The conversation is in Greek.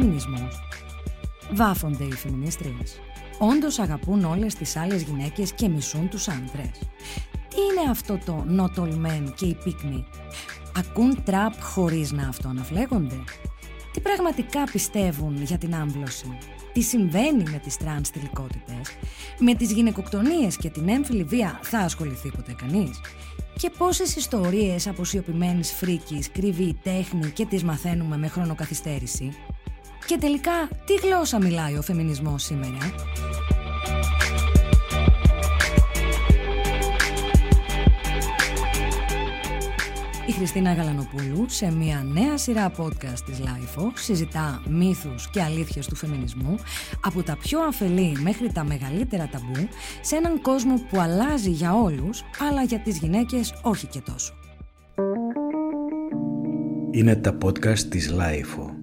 φεμινισμός. Βάφονται οι φεμινιστρίες. Όντως αγαπούν όλες τις άλλες γυναίκες και μισούν τους άντρες. Τι είναι αυτό το not all men και οι πίκνοι? Ακούν τραπ χωρίς να αυτοαναφλέγονται? Τι πραγματικά πιστεύουν για την άμπλωση? Τι συμβαίνει με τις τρανς θηλυκότητες? Με τις γυναικοκτονίες και την έμφυλη βία θα ασχοληθεί ποτέ κανείς? Και πόσες ιστορίες αποσιωπημένης φρίκης κρύβει η τέχνη και τις μαθαίνουμε με χρονοκαθυστέρηση? Και τελικά, τι γλώσσα μιλάει ο φεμινισμός σήμερα? Η Χριστίνα Γαλανοπούλου σε μια νέα σειρά podcast της Lifo συζητά μύθους και αλήθειες του φεμινισμού, από τα πιο αφελή μέχρι τα μεγαλύτερα ταμπού, σε έναν κόσμο που αλλάζει για όλους, αλλά για τις γυναίκες όχι και τόσο. Είναι τα podcast της Lifo.